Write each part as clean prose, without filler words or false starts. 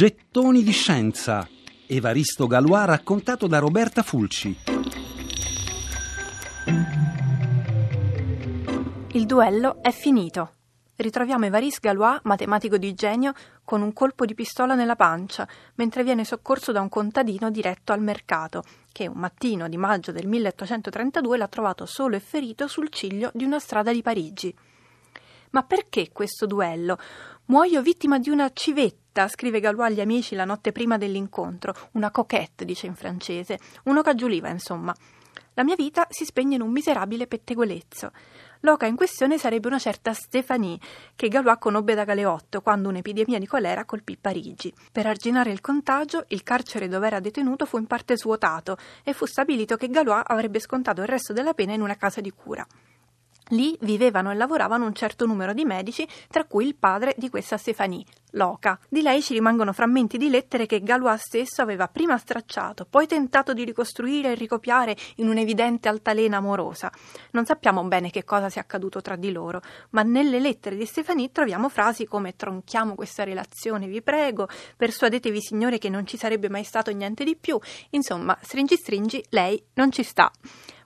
Gettoni di scienza. Evaristo Galois raccontato da Roberta Fulci. Il duello è finito. Ritroviamo Evaristo Galois, matematico di genio, con un colpo di pistola nella pancia, mentre viene soccorso da un contadino diretto al mercato, che un mattino di maggio del 1832 l'ha trovato solo e ferito sul ciglio di una strada di Parigi. Ma perché questo duello? «Muoio vittima di una civetta», scrive Galois agli amici la notte prima dell'incontro, «una coquette», dice in francese, «uno cagiuliva, insomma». La mia vita si spegne in un miserabile pettegolezzo. Loca in questione sarebbe una certa Stéphanie, che Galois conobbe da Galeotto quando un'epidemia di colera colpì Parigi. Per arginare il contagio, il carcere dove era detenuto fu in parte svuotato e fu stabilito che Galois avrebbe scontato il resto della pena in una casa di cura. Lì vivevano e lavoravano un certo numero di medici, tra cui il padre di questa Stéphanie, Loca. Di lei ci rimangono frammenti di lettere che Galois stesso aveva prima stracciato, poi tentato di ricostruire e ricopiare in un'evidente altalena amorosa. Non sappiamo bene che cosa sia accaduto tra di loro, ma nelle lettere di Stéphanie troviamo frasi come «tronchiamo questa relazione, vi prego», «persuadetevi signore che non ci sarebbe mai stato niente di più», insomma, «stringi stringi, lei non ci sta».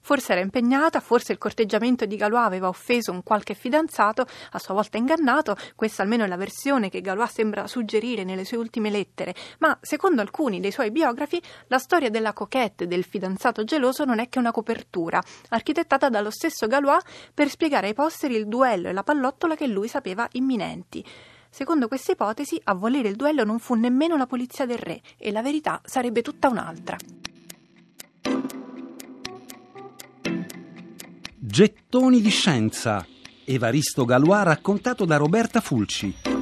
Forse era impegnata, forse il corteggiamento di Galois aveva offeso un qualche fidanzato, a sua volta ingannato, questa almeno è la versione che Galois sembra suggerire nelle sue ultime lettere, ma secondo alcuni dei suoi biografi la storia della coquette e del fidanzato geloso non è che una copertura, architettata dallo stesso Galois per spiegare ai posteri il duello e la pallottola che lui sapeva imminenti. Secondo questa ipotesi, a volere il duello non fu nemmeno la polizia del re e la verità sarebbe tutta un'altra. Gettoni di scienza. Evaristo Galois raccontato da Roberta Fulci.